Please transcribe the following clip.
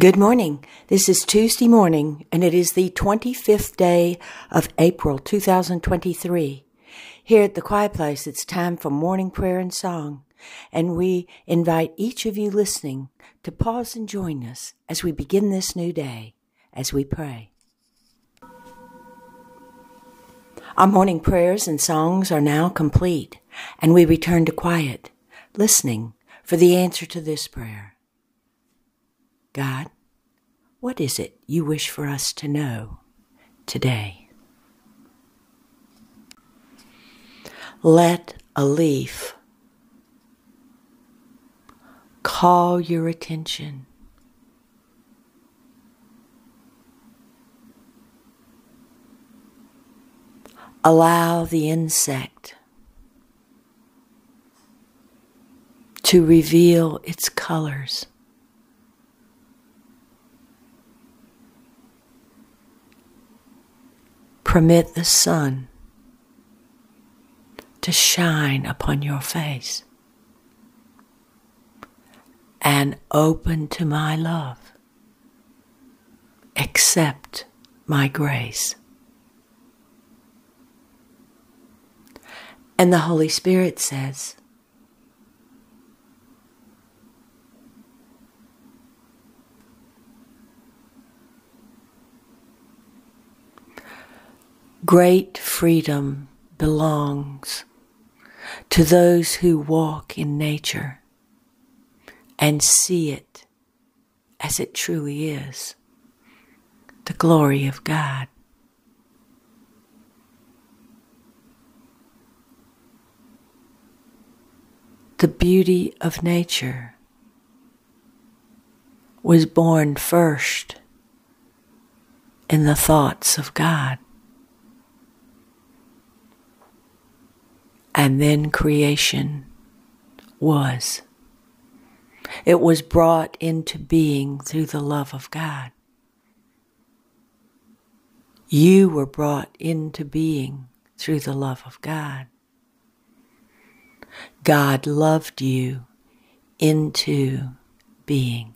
Good morning. This is Tuesday morning, and it is the 25th day of April 2023. Here at the Quiet Place, it's time for morning prayer and song, and we invite each of you listening to pause and join us as we begin this new day as we pray. Our morning prayers and songs are now complete, and we return to quiet, listening for the answer to this prayer. God, what is it you wish for us to know today? Let a leaf call your attention . Allow the insect to reveal its colors . Permit the sun to shine upon your face and open to my love. Accept my grace. And the Holy Spirit says, great freedom belongs to those who walk in nature and see it as it truly is, the glory of God. The beauty of nature was born first in the thoughts of God, and then creation was. It was brought into being through the love of God. You were brought into being through the love of God. God loved you into being.